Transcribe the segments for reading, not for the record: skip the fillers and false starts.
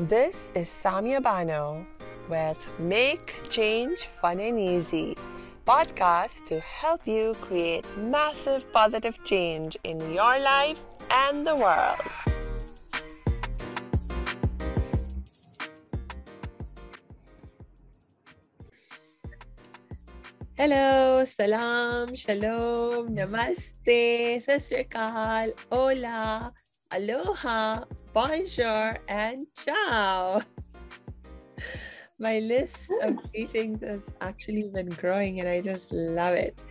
This is Samia Bano with Make Change Fun and Easy podcast to help you create massive positive change in your life and the world. Hello, salam, shalom, namaste, sasri kaal, hola, aloha, bonjour, and ciao. My list of greetings has actually been growing and I just love it.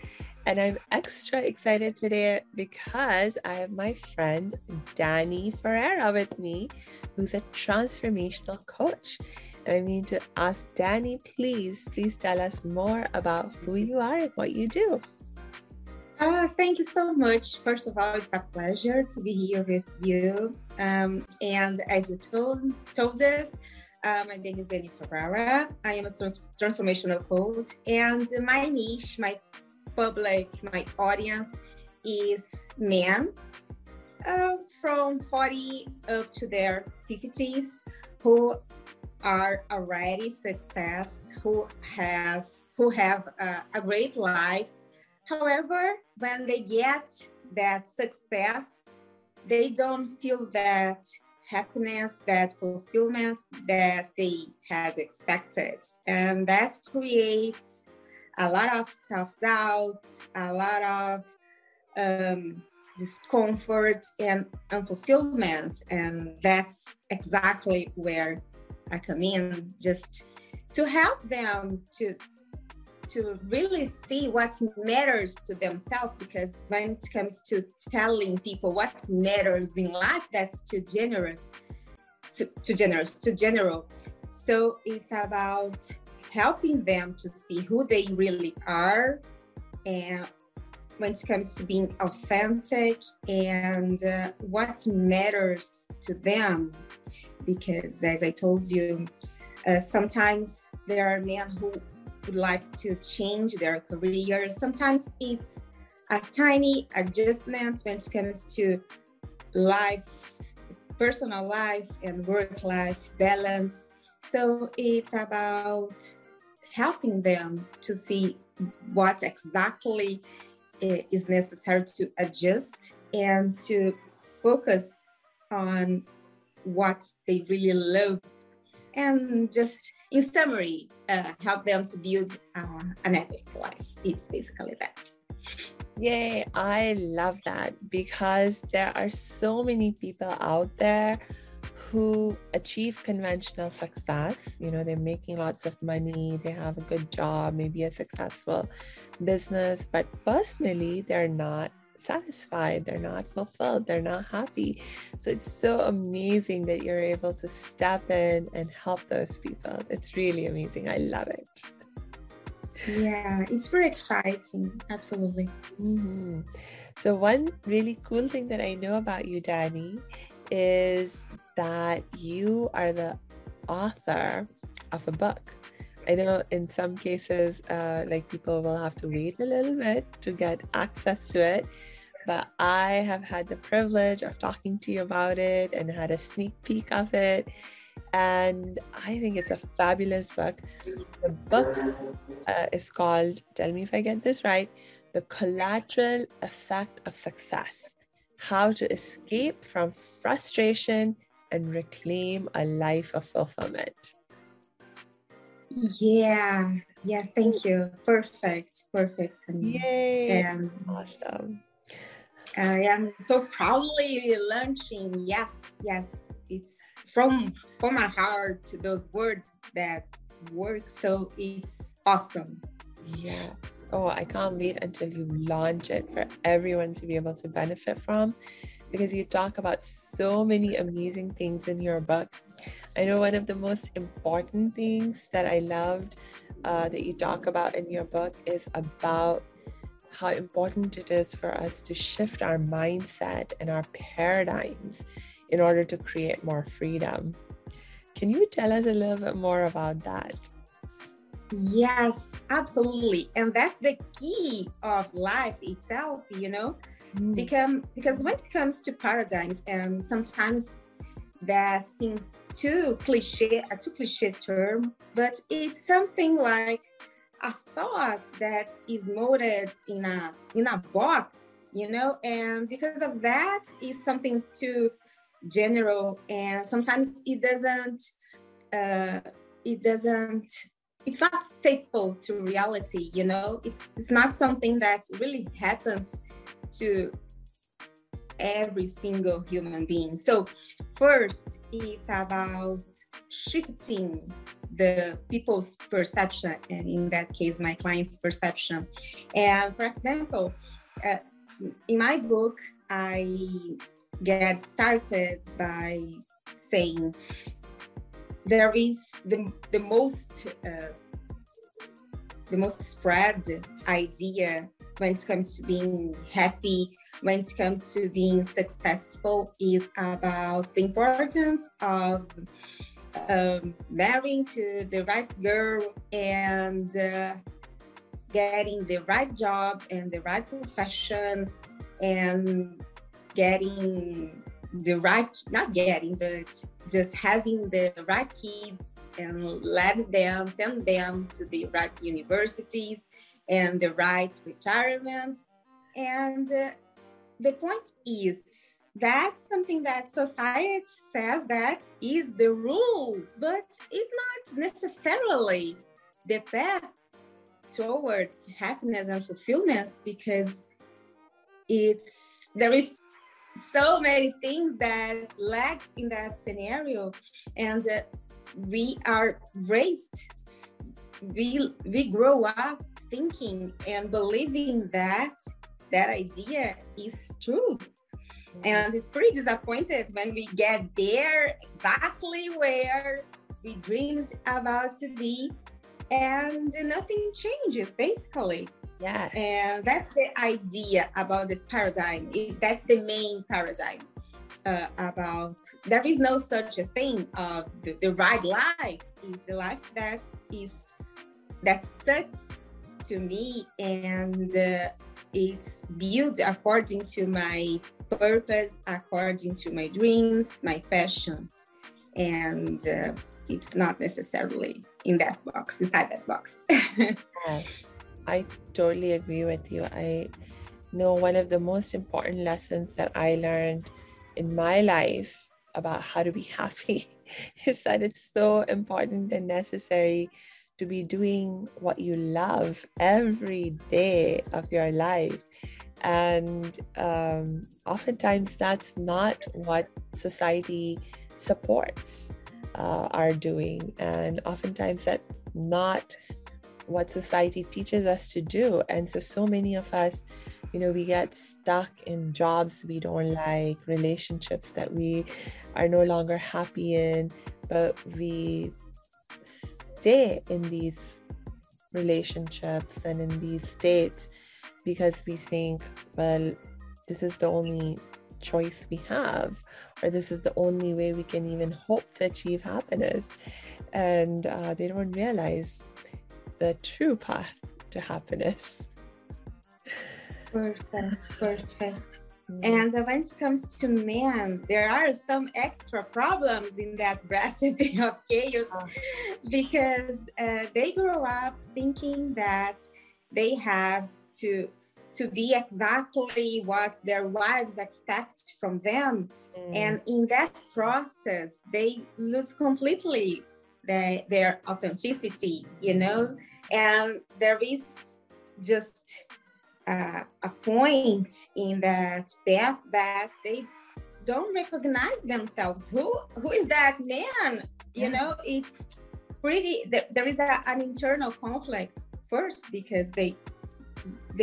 And I'm extra excited today because I have my friend Dani Ferrara with me, who's a transformational coach. And I mean to ask Dani, please tell us more about who you are and what you do. Thank you so much. First of all, it's a pleasure to be here with you. And as you told us, my name is Dani Ferrara. I am a transformational coach, and my niche, my public, my audience is men from 40 up to their 50s who are already successful, who have a great life. However, when they get that success, they don't feel that happiness, that fulfillment that they had expected. And that creates a lot of self-doubt, a lot of discomfort and unfulfillment. And that's exactly where I come in, just to help them to really see what matters to themselves, because when it comes to telling people what matters in life, that's too general. So it's about helping them to see who they really are, and when it comes to being authentic and what matters to them, because as I told you, sometimes there are men who would like to change their career. Sometimes it's a tiny adjustment when it comes to life, personal life and work-life balance. So it's about helping them to see what exactly is necessary to adjust and to focus on what they really love. And just in summary, help them to build an epic life. It's basically that. Yay, I love that, because there are so many people out there who achieve conventional success. You know, they're making lots of money, they have a good job, maybe a successful business, but personally, they're not satisfied, they're not fulfilled, they're not happy. So it's so amazing that you're able to step in and help those people. It's really amazing. I love it. Yeah, it's very exciting. Absolutely. Mm-hmm. So one really cool thing that I know about you, Dani, is that you are the author of a book. I know in some cases, like people will have to wait a little bit to get access to it, but I have had the privilege of talking to you about it and had a sneak peek of it. And I think it's a fabulous book. The book is called, tell me if I get this right, The Collateral Effect of Success: How to Escape from Frustration and Reclaim a Life of Fulfillment. Yeah, thank you. Perfect. Yay, awesome. I am so proudly launching. Yes, it's from my heart, those words that work, so it's awesome. Yeah. Oh, I can't wait until you launch it for everyone to be able to benefit from, because you talk about so many amazing things in your book. I know one of the most important things that I loved that you talk about in your book is about how important it is for us to shift our mindset and our paradigms in order to create more freedom. Can you tell us a little bit more about that? Yes, absolutely. And that's the key of life itself, you know. Because when it comes to paradigms, and sometimes that seems a too cliche term, but it's something like a thought that is molded in a box, you know, and because of that is something too general, and sometimes it's not faithful to reality, you know. It's not something that really happens to every single human being. So first, it's about shifting the people's perception, and in that case, my client's perception. And for example, in my book, I get started by saying there is the most spread idea when it comes to being happy, when it comes to being successful, is about the importance of marrying to the right girl and getting the right job and the right profession and having the right kids and send them to the right universities and the right retirement. And the point is, that's something that society says that is the rule, but it's not necessarily the path towards happiness and fulfillment, because there is so many things that lack in that scenario, and we are raised, we grow up thinking and believing that that idea is true. And it's pretty disappointed when we get there, exactly where we dreamed about to be, and nothing changes, basically. Yeah. And that's the idea about the paradigm. That's the main paradigm about there is no such a thing of the right life is the life that suits to me, and it's built according to my purpose, according to my dreams, my passions, and it's not necessarily inside that box. Yeah, I totally agree with you. I know one of the most important lessons that I learned in my life about how to be happy is that it's so important and necessary to be doing what you love every day of your life. And oftentimes that's not what society supports our doing. And oftentimes that's not what society teaches us to do. And so many of us, you know, we get stuck in jobs we don't like, relationships that we are no longer happy in, but we stay in these relationships and in these states because we think, well, this is the only choice we have, or this is the only way we can even hope to achieve happiness. And they don't realize the true path to happiness. Perfect. And when it comes to men, there are some extra problems in that recipe of chaos, because they grow up thinking that they have to be exactly what their wives expect from them. And in that process, they lose completely their authenticity, you know? And there is just a point in that path that they don't recognize themselves. Who is that man? You know, it's pretty, there is an internal conflict first, because they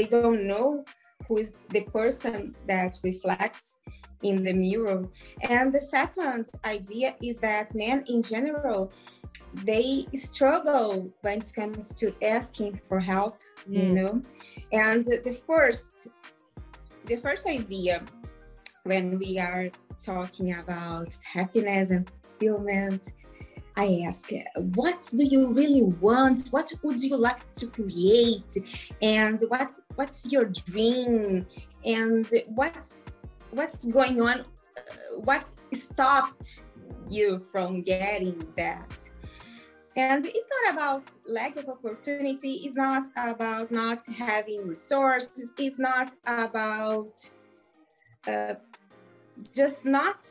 don't know who is the person that reflects in the mirror. And the second idea is that men in general, they struggle when it comes to asking for help, you know. And the first idea, when we are talking about happiness and fulfillment, I ask, what do you really want? What would you like to create? And what's your dream? And what's going on stopped you from getting that? And it's not about lack of opportunity. It's not about not having resources. It's not about just not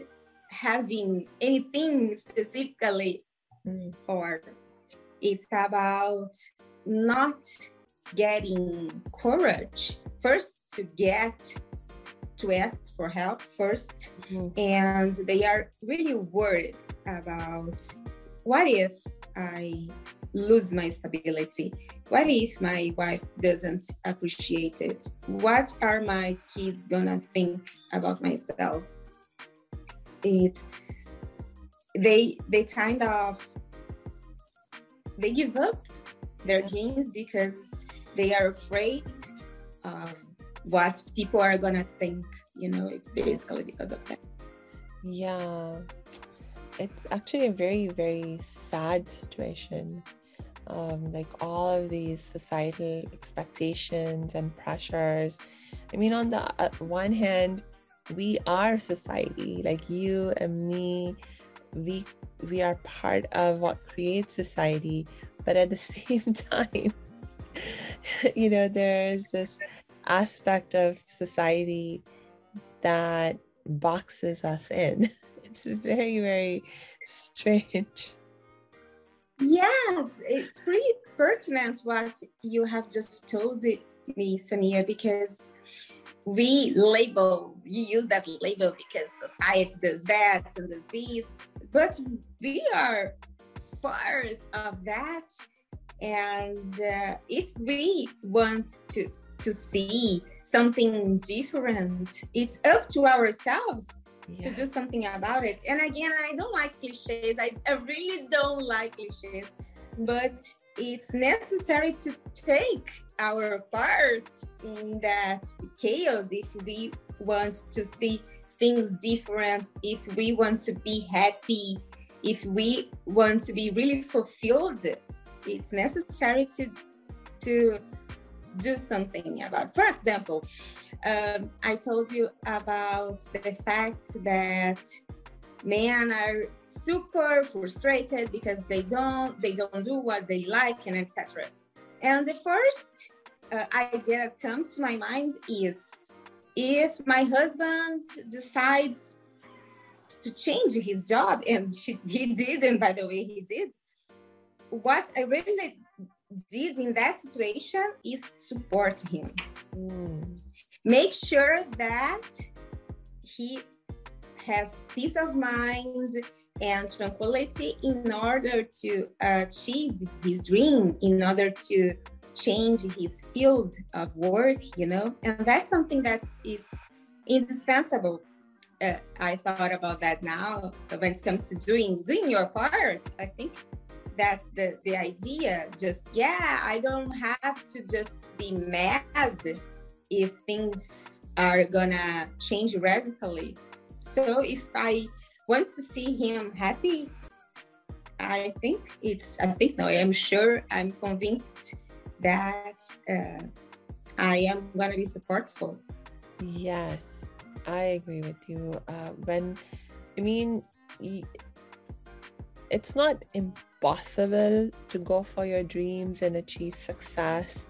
having anything specifically, or it's about not getting courage first to get to ask for help first. And they are really worried about, what if I lose my stability? What if my wife doesn't appreciate it? What are my kids gonna think about myself? It's they kind of they give up their dreams because they are afraid of what people are gonna think. You know, it's basically because of that. Yeah. It's actually a very, very sad situation. Like all of these societal expectations and pressures. I mean, on the one hand, we are society, like you and me, we are part of what creates society. But at the same time, you know, there's this aspect of society that boxes us in. It's very, very strange. Yes, it's pretty pertinent what you have just told me, Samia, because we label, you use that label because society does that and does this, but we are part of that. And if we want to see something different, it's up to ourselves. Yeah. To do something about it. And again, I don't like cliches. I really don't like cliches, but it's necessary to take our part in that chaos if we want to see things different, if we want to be happy, if we want to be really fulfilled. It's necessary to do something about. For example, I told you about the fact that men are super frustrated because they don't do what they like, and etc. And the first idea that comes to my mind is, if my husband decides to change his job, and he did, and by the way he did, what I really did in that situation is support him. Make sure that he has peace of mind and tranquility in order to achieve his dream, in order to change his field of work, you know? And that's something that is indispensable. I thought about that now when it comes to doing your part. I think that's the idea. Just, I don't have to just be mad if things are gonna change radically. So if I want to see him happy, I'm sure, I'm convinced that I am gonna be supportful. Yes, I agree with you. It's not impossible to go for your dreams and achieve success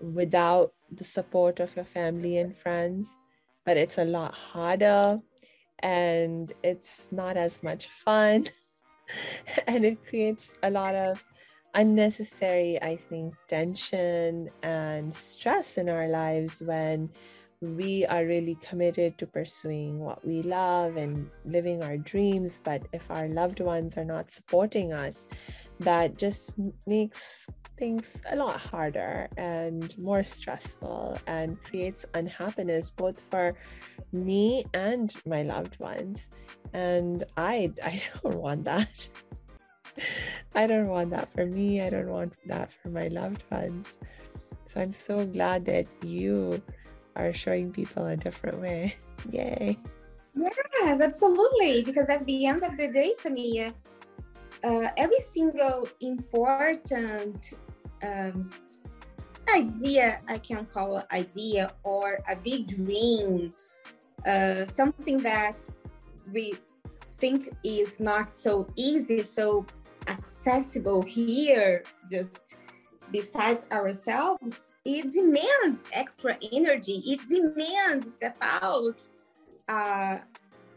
without the support of your family and friends, but it's a lot harder and it's not as much fun and it creates a lot of unnecessary, I think, tension and stress in our lives when we are really committed to pursuing what we love and living our dreams. But if our loved ones are not supporting us, that just makes things a lot harder and more stressful and creates unhappiness both for me and my loved ones. And I don't want that. I don't want that for me. I don't want that for my loved ones. So I'm so glad that you are showing people a different way. Yay. Yes, absolutely. Because at the end of the day, Samia, every single important idea, I can call an idea, or a big dream, something that we think is not so easy, so accessible here, just besides ourselves, it demands extra energy. It demands step out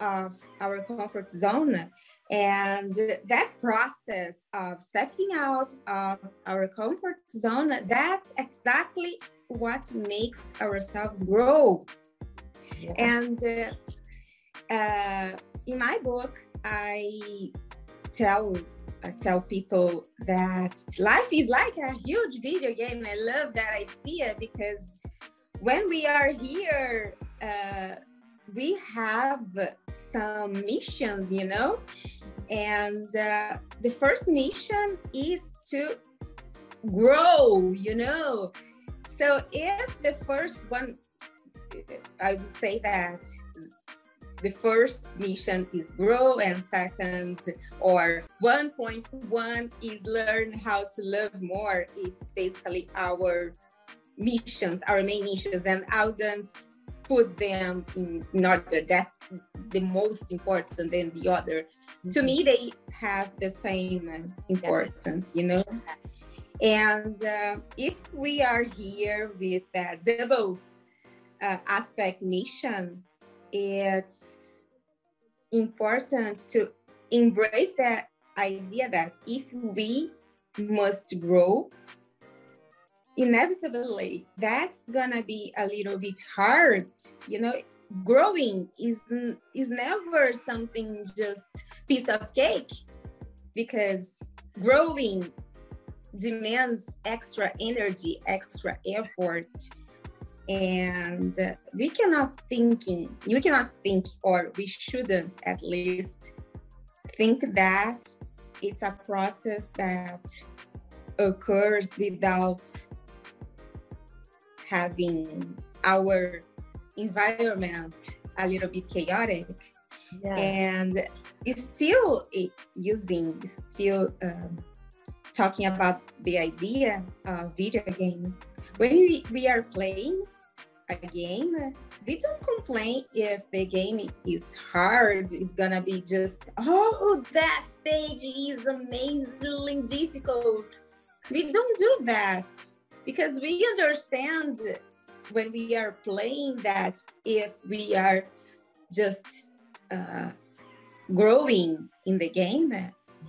of our comfort zone. And that process of stepping out of our comfort zone, that's exactly what makes ourselves grow. Yeah. And in my book, I tell people that life is like a huge video game. I love that idea, because when we are here, we have some missions, you know, and the first mission is to grow, you know. So if the first one, I would say that the first mission is grow, and second, or 1.1, is learn how to love more. It's basically our missions, our main missions, and I wouldn't put them in order. That's the most important than the other. Mm-hmm. To me, they have the same importance, you know. And if we are here with that double aspect mission, it's important to embrace that idea that if we must grow, inevitably that's gonna be a little bit hard, you know. Growing is never something just piece of cake, because growing demands extra energy, extra effort. And we cannot think, or we shouldn't at least think, that it's a process that occurs without having our environment a little bit chaotic. Yeah. And it's still talking about the idea of video game. When we are playing a game, we don't complain if the game is hard. It's gonna be just, oh, that stage is amazingly difficult. We don't do that, because we understand when we are playing that if we are just growing in the game,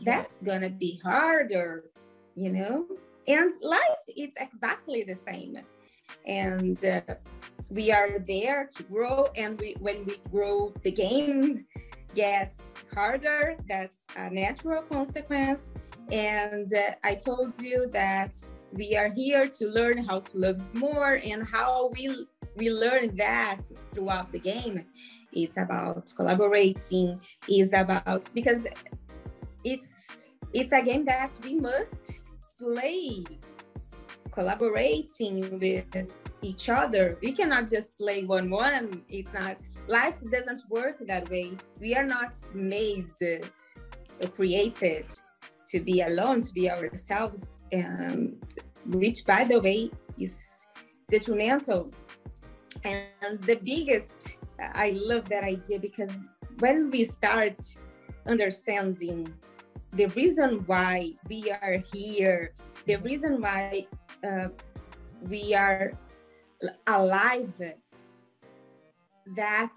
that's gonna be harder, you know. And life is exactly the same. And we are there to grow, and when we grow, the game gets harder. That's a natural consequence. And I told you that we are here to learn how to love more, and how we learn that throughout the game. It's about collaborating, because it's a game that we must play collaborating with each other. We cannot just play 1-1. It's not, life doesn't work that way. We are not made or created to be alone, to be ourselves, which, by the way, is detrimental. And the biggest, I love that idea, because when we start understanding the reason why we are here, the reason why we are alive, that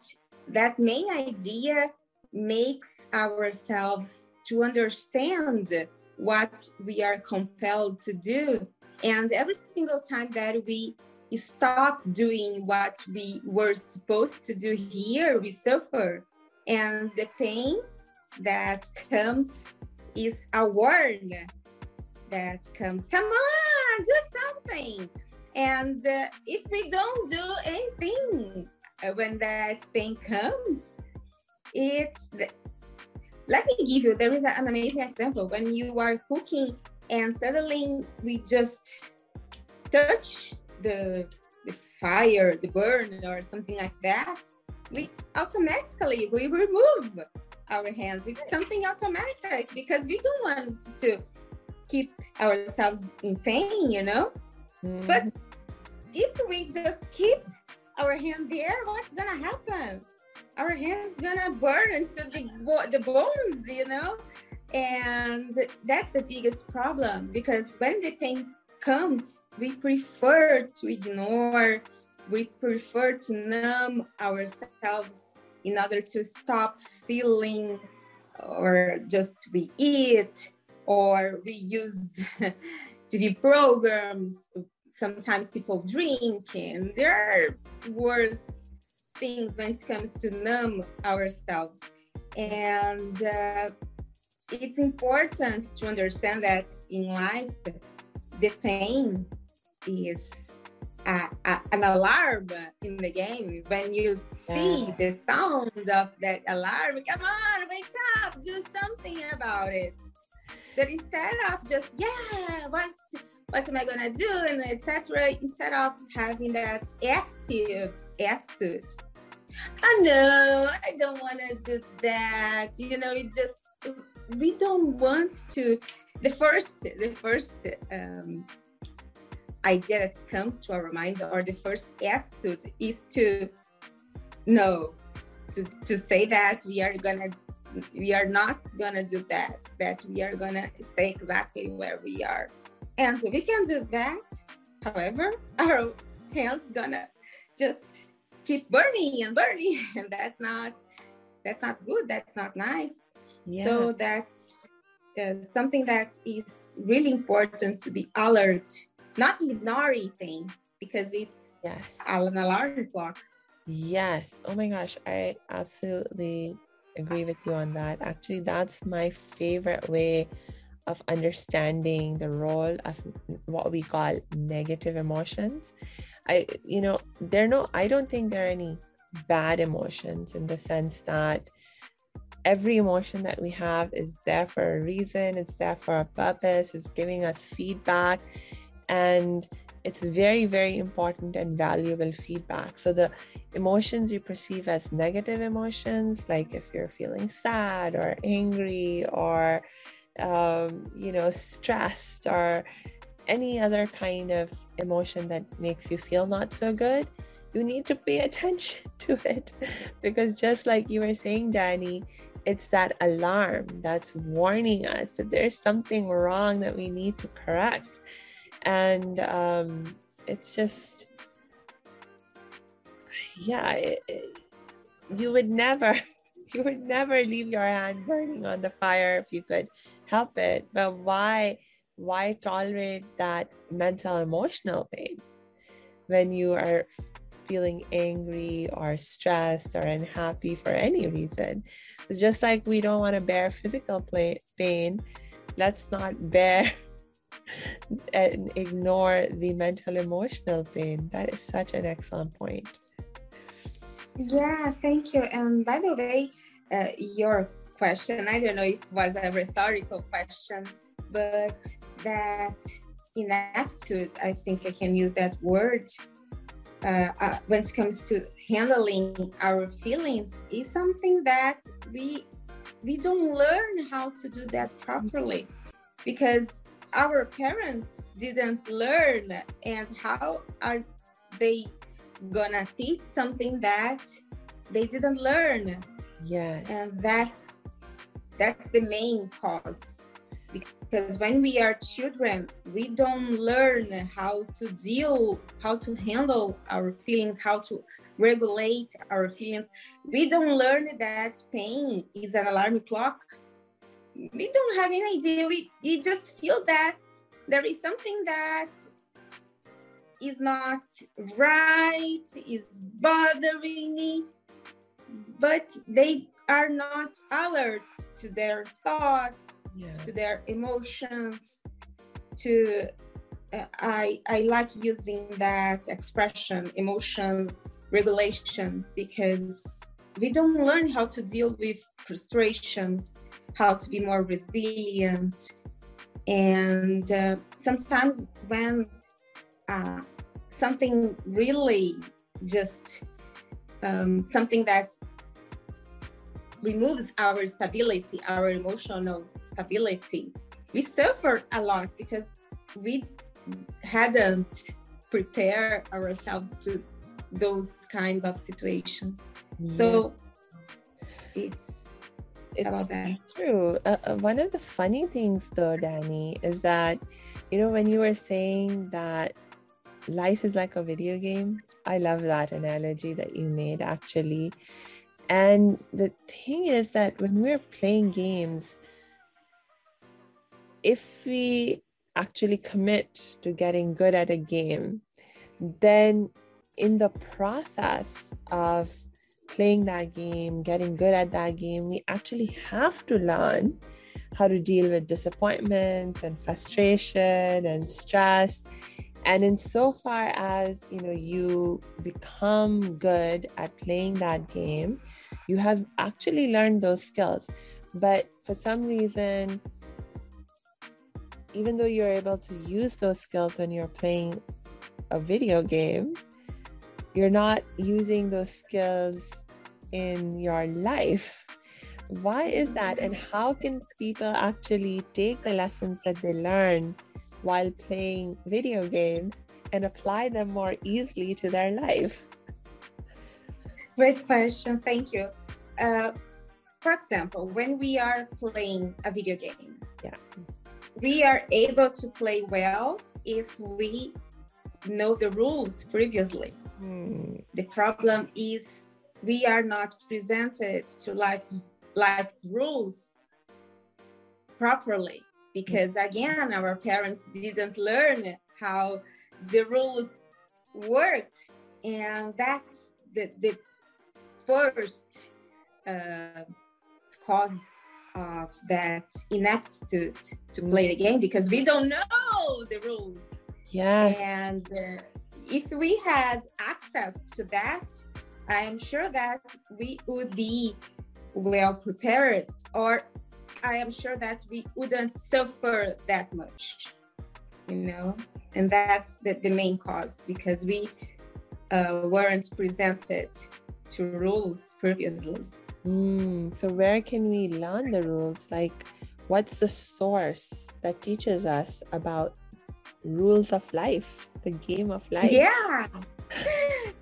main idea makes ourselves to understand what we are compelled to do. And every single time that we stop doing what we were supposed to do here, we suffer. And the pain that comes is a word that comes, come on, do something. And if we don't do anything when that pain comes, let me give you, there is an amazing example. When you are cooking and suddenly we just touch the fire, the burn or something like that, we automatically remove our hands. It's something automatic, because we don't want to keep ourselves in pain, you know. Mm-hmm. But if we just keep our hand there, what's gonna happen? our hands gonna burn to the bones, you know? And that's the biggest problem, because when the pain comes, we prefer to ignore, we prefer to numb ourselves in order to stop feeling, or just we eat, or we use TV programs. Sometimes people drink, and there are worse things when it comes to numb ourselves. And it's important to understand that in life, the pain is an alarm in the game. When you see the sound of that alarm, come on, wake up, do something about it. But instead of just, what am I gonna do, and etc., instead of having that active attitude, oh no, I don't wanna do that, you know, it just, we don't want to, the first idea that comes to our mind, or the first attitude, is to no, to say that we are not gonna do that, that we are gonna stay exactly where we are. And we can do that, however, our hands gonna just keep burning, and that's not good, that's not nice. Yeah. So that's something that is really important, to be alert, not ignoring things, because it's an alarm clock. Yes, oh my gosh, I absolutely agree with you on that. Actually, that's my favorite way of understanding the role of what we call negative emotions. I don't think there are any bad emotions, in the sense that every emotion that we have is there for a reason, it's there for a purpose, it's giving us feedback, and it's very, very important and valuable feedback. So the emotions you perceive as negative emotions, like if you're feeling sad or angry or stressed, or any other kind of emotion that makes you feel not so good, you need to pay attention to it, because just like you were saying, Dani, it's that alarm that's warning us that there's something wrong that we need to correct. And it's just, you would never leave your hand burning on the fire if you could help it. But why tolerate that mental, emotional pain when you are feeling angry or stressed or unhappy for any reason? It's just like we don't want to bear physical pain. Let's not bear and ignore the mental, emotional pain. That is such an excellent point. Yeah, thank you. And by the way, your question, I don't know if it was a rhetorical question, but that ineptitude, I think I can use that word, when it comes to handling our feelings, is something that we don't learn how to do that properly, because our parents didn't learn, and how are they gonna teach something that they didn't learn? Yes. And that's the main cause, because when we are children, we don't learn how to handle our feelings, how to regulate our feelings. We don't learn that pain is an alarm clock. We don't have any idea. We just feel that there is something that is not right, is bothering me, but they are not alert to their thoughts, to their emotions, to I like using that expression, emotion regulation, because we don't learn how to deal with frustrations, how to be more resilient. And sometimes when something really just something that removes our stability, our emotional stability, we suffer a lot because we hadn't prepared ourselves to those kinds of situations. So it's about that. True. One of the funny things though, Dani, is that, you know, when you were saying that life is like a video game, I love that analogy that you made actually. And the thing is that when we're playing games, if we actually commit to getting good at a game, then in the process of playing that game, getting good at that game, we actually have to learn how to deal with disappointments and frustration and stress. And insofar as, you know, you become good at playing that game, you have actually learned those skills. But for some reason, even though you're able to use those skills when you're playing a video game, you're not using those skills in your life. Why is that? And how can people actually take the lessons that they learn while playing video games and apply them more easily to their life? Great question. Thank you. For example, when we are playing a video game, we are able to play well if we know the rules previously. The problem is we are not presented to life's rules properly, because again, our parents didn't learn how the rules work. And that's the first cause of that ineptitude to play the game, because we don't know the rules. Yes. And if we had access to that, I am sure that we would be well prepared, or I am sure that we wouldn't suffer that much, you know. And that's the main cause, because we weren't presented to rules previously. So where can we learn the rules? Like, what's the source that teaches us about rules of life, the game of life? Yeah,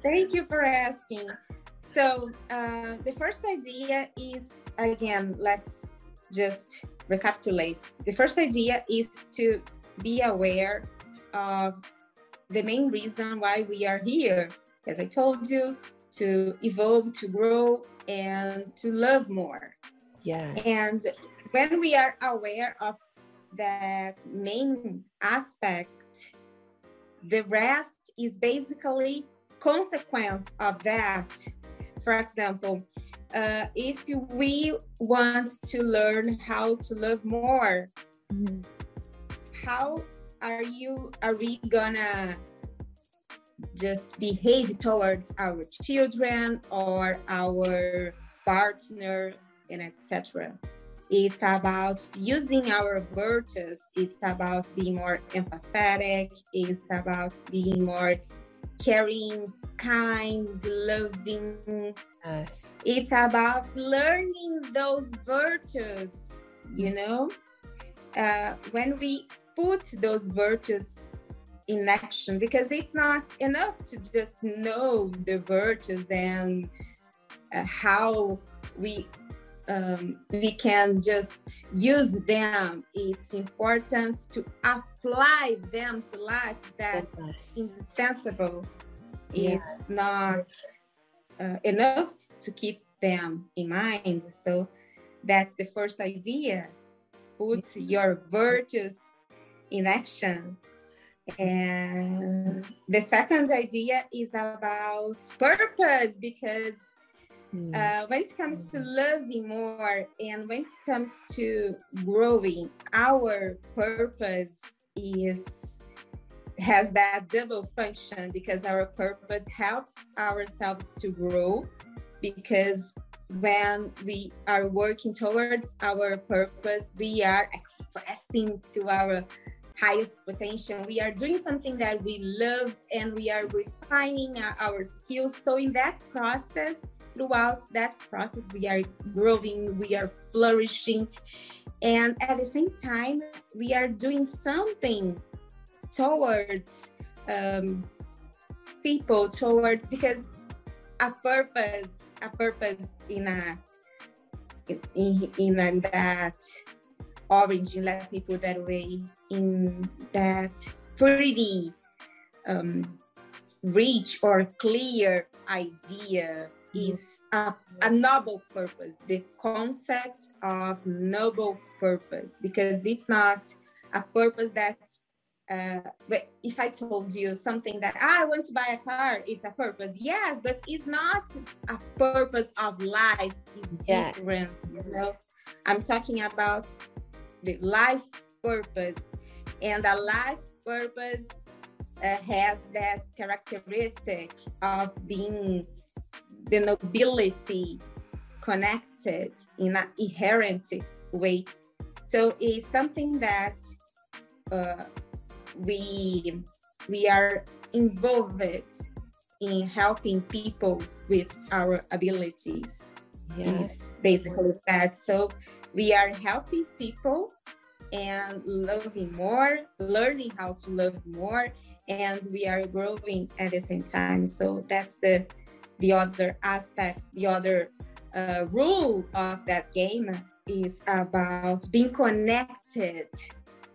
thank you for asking. So the first idea is, again, let's just recapitulate. The first idea is to be aware of the main reason why we are here, as I told you, to evolve, to grow, and to love more. Yeah. And when we are aware of that main aspect, the rest is basically consequence of that. For example, if we want to learn how to love more, how are we gonna just behave towards our children or our partner, and etc.? It's about using our virtues. It's about being more empathetic. It's about being more caring, kind, loving. Yes. It's about learning those virtues, you know? When we put those virtues in action, because it's not enough to just know the virtues and how we can just use them. It's important to apply them to life. That's indispensable. Yeah. It's not enough to keep them in mind. So that's the first idea. Put your virtues in action. And the second idea is about purpose, because when it comes to loving more and when it comes to growing, our purpose has that double function, because our purpose helps ourselves to grow, because when we are working towards our purpose, we are expressing to our highest potential. We are doing something that we love, and we are refining our skills. So in that process, throughout that process, we are growing, we are flourishing, and at the same time, we are doing something towards people, because a purpose in a in that orange, let me put that way, in that pretty rich or clear idea is a noble purpose, the concept of noble purpose, because it's not a purpose that, but if I told you something that I want to buy a car, it's a purpose. Yes, but it's not a purpose of life. It's different. You know, I'm talking about the life purpose, and a life purpose has that characteristic of being the nobility connected in an inherent way. So it's something that we are involved in helping people with our abilities. Yes, it's basically that. So we are helping people and loving more, learning how to love more, and we are growing at the same time. So that's the other aspects, the other rule of that game is about being connected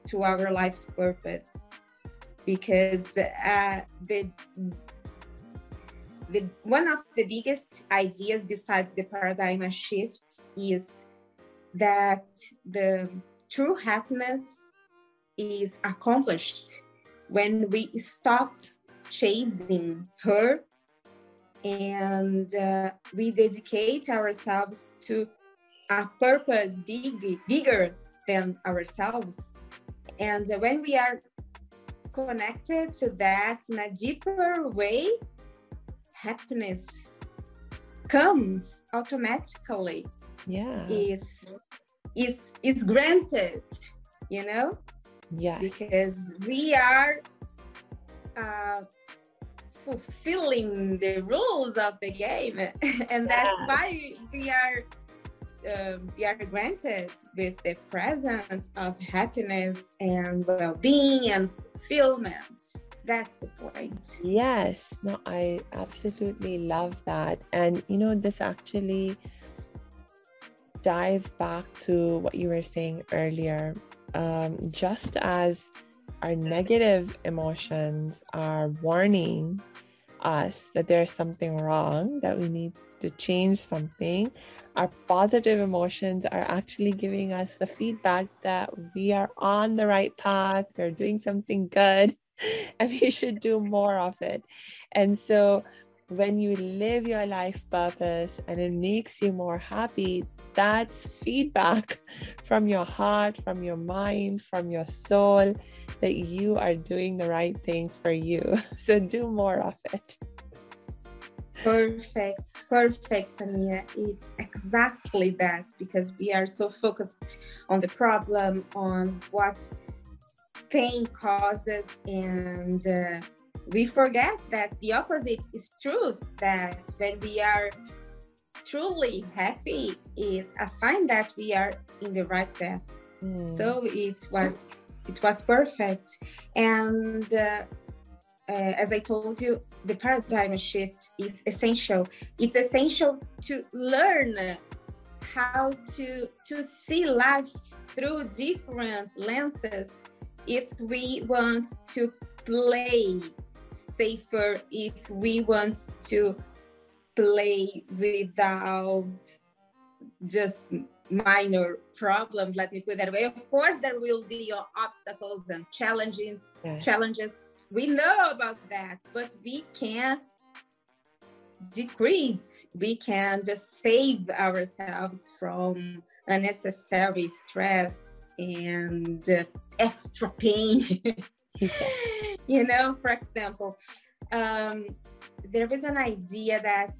to our life purpose, because the one of the biggest ideas besides the paradigm shift is that the true happiness is accomplished when we stop chasing her and we dedicate ourselves to a purpose bigger than ourselves. And when we are connected to that in a deeper way, happiness comes automatically. Yeah, is granted, you know. Yeah, because we are fulfilling the rules of the game, and that's why we are granted with the presence of happiness and well-being and fulfillment. That's the point. Yes, no, I absolutely love that. And you know, this actually dives back to what you were saying earlier. Just as our negative emotions are warning us that there's something wrong, that we need to change something, our positive emotions are actually giving us the feedback that we are on the right path, we're doing something good, and we should do more of it. And so when you live your life purpose and it makes you more happy, that's feedback from your heart, from your mind, from your soul, that you are doing the right thing for you. So do more of it. Perfect, Samia. It's exactly that, because we are so focused on the problem, on what pain causes, and we forget that the opposite is truth, that when we are truly happy is a sign that we are in the right path. So it was perfect. And as I told you, the paradigm shift is essential. It's essential to learn how to see life through different lenses if we want to play safer, if we want to play without just minor problems, let me put it that way. Of course, there will be your obstacles and challenges. We know about that, but we can decrease. We can just save ourselves from unnecessary stress and extra pain. You know, for example, there is an idea that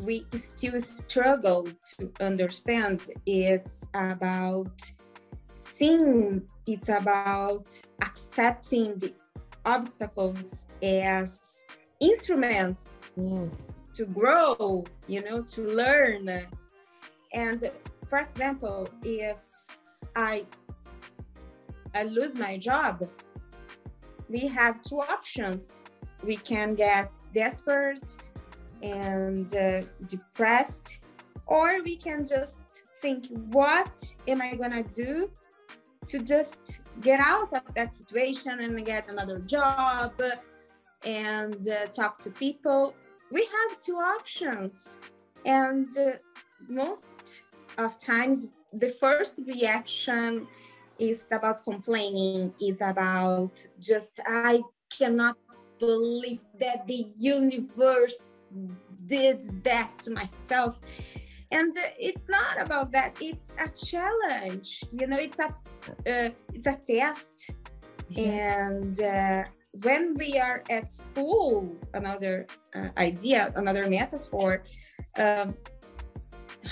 we still struggle to understand. It's about seeing, it's about accepting the obstacles as instruments to grow, you know, to learn. And for example, if I lose my job, we have two options. We can get desperate and depressed, or we can just think, what am I gonna do to just get out of that situation and get another job and talk to people? We have two options, and most of times the first reaction is about complaining, is about just, I cannot believe that the universe did that to myself. And it's not about that. It's a challenge, you know, it's a test. And when we are at school, another idea, another metaphor,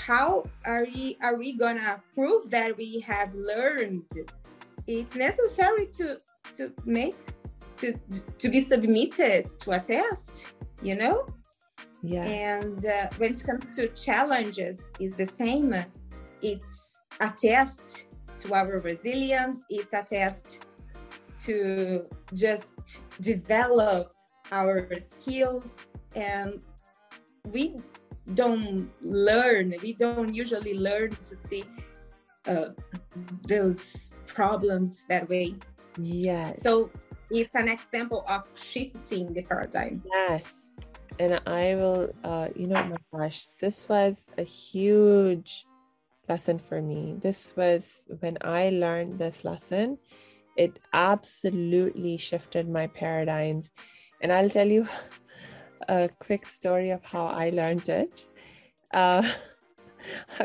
how are we gonna prove that we have learned? It's necessary to be submitted to a test, you know? Yeah. And when it comes to challenges, it's the same. It's a test to our resilience. It's a test to just develop our skills. And we don't learn. We don't usually learn to see those problems that way. Yes. So it's an example of shifting the paradigm. Yes. And I will, you know, my gosh, this was a huge lesson for me. This was, when I learned this lesson, it absolutely shifted my paradigms. And I'll tell you a quick story of how I learned it. I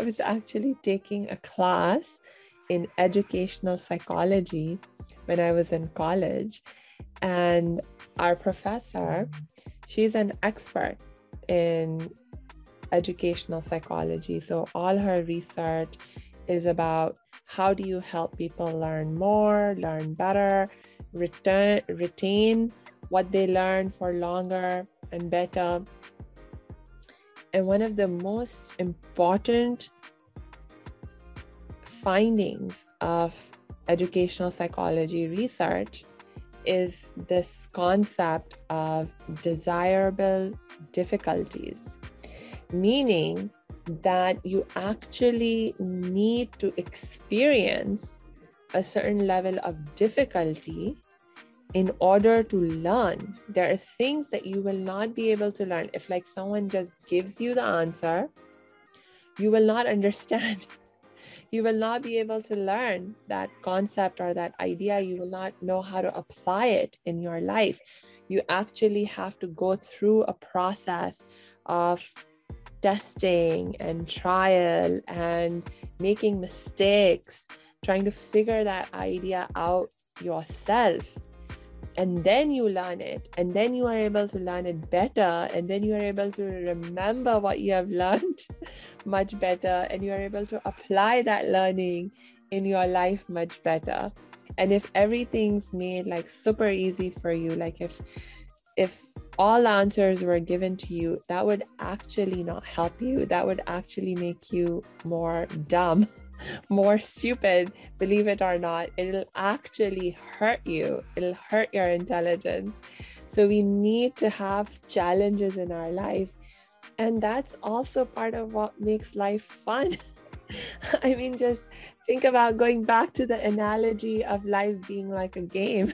was actually taking a class in educational psychology when I was in college, and our professor, she's an expert in educational psychology. So all her research is about how do you help people learn more, learn better, retain what they learn for longer and better. And one of the most important findings of educational psychology research is this concept of desirable difficulties, meaning that you actually need to experience a certain level of difficulty in order to learn. There are things that you will not be able to learn. If, like, someone just gives you the answer, you will not understand. You will not be able to learn that concept or that idea. You will not know how to apply it in your life. You actually have to go through a process of testing and trial and making mistakes, trying to figure that idea out yourself. And then you learn it, and then you are able to learn it better, and then you are able to remember what you have learned much better, and you are able to apply that learning in your life much better. And if everything's made like super easy for you, like if all answers were given to you, that would actually not help you. That would actually make you more dumb, more stupid, believe it or not. It'll actually hurt you. It'll hurt your intelligence. So we need to have challenges in our life. And that's also part of what makes life fun. I mean, just think about going back to the analogy of life being like a game.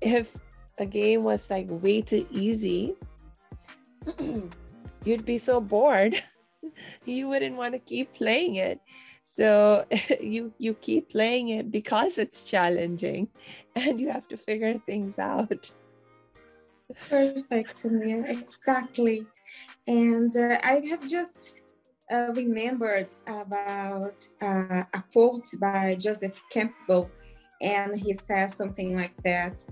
If a game was like way too easy, you'd be so bored. You wouldn't want to keep playing it. So you keep playing it because it's challenging and you have to figure things out. Perfect, Samia, exactly. And I have just remembered about a quote by Joseph Campbell, and he says something like that.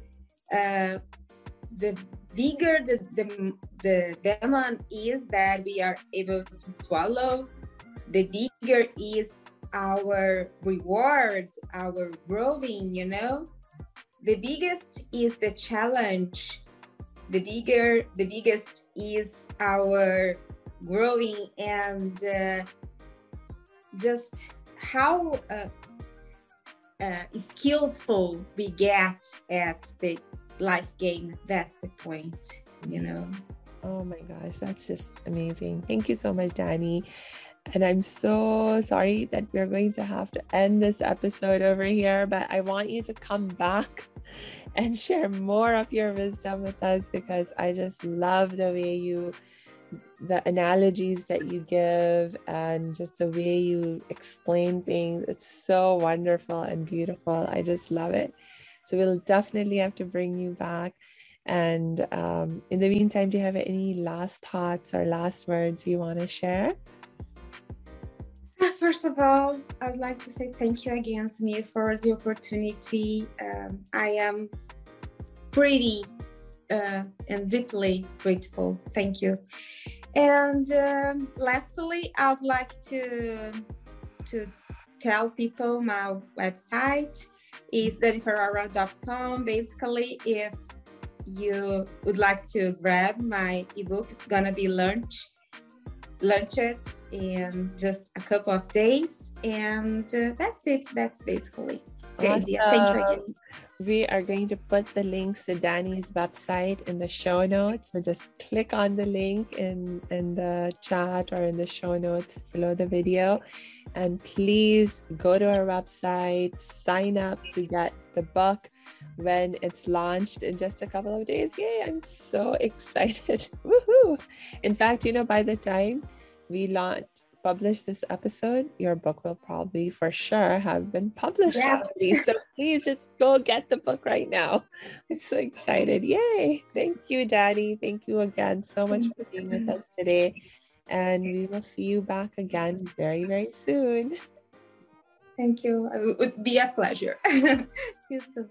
The bigger the demon is that we are able to swallow, the bigger is our reward, our growing, you know. The biggest is the challenge. The biggest is our growing, and just how skillful we get at the life game. That's the point, you know. Oh my gosh, that's just amazing. Thank you so much, Dani. And I'm so sorry that we're going to have to end this episode over here, but I want you to come back and share more of your wisdom with us, because I just love the way the analogies that you give and just the way you explain things. It's so wonderful and beautiful. I just love it. So we'll definitely have to bring you back. And in the meantime, do you have any last thoughts or last words you want to share? First of all, I'd like to say thank you again, Samia, for the opportunity. I am pretty and deeply grateful. Thank you. And lastly, I'd like to tell people my website is Daniferrara.com. Basically, if you would like to grab my ebook, it's gonna be launched in just a couple of days, and that's it. That's basically the idea. Thank you again. We are going to put the links to Dani's website in the show notes, so just click on the link in the chat or in the show notes below the video, and please go to our website, sign up to get the book when it's launched in just a couple of days. Yay, I'm so excited. Woohoo! In fact, by the time we publish this episode, your book will probably for sure have been published already. So please just go get the book right now. I'm so excited. Yay. Thank you, Daddy. Thank you again so much for being with us today. And we will see you back again very, very soon. Thank you. It would be a pleasure. See you soon.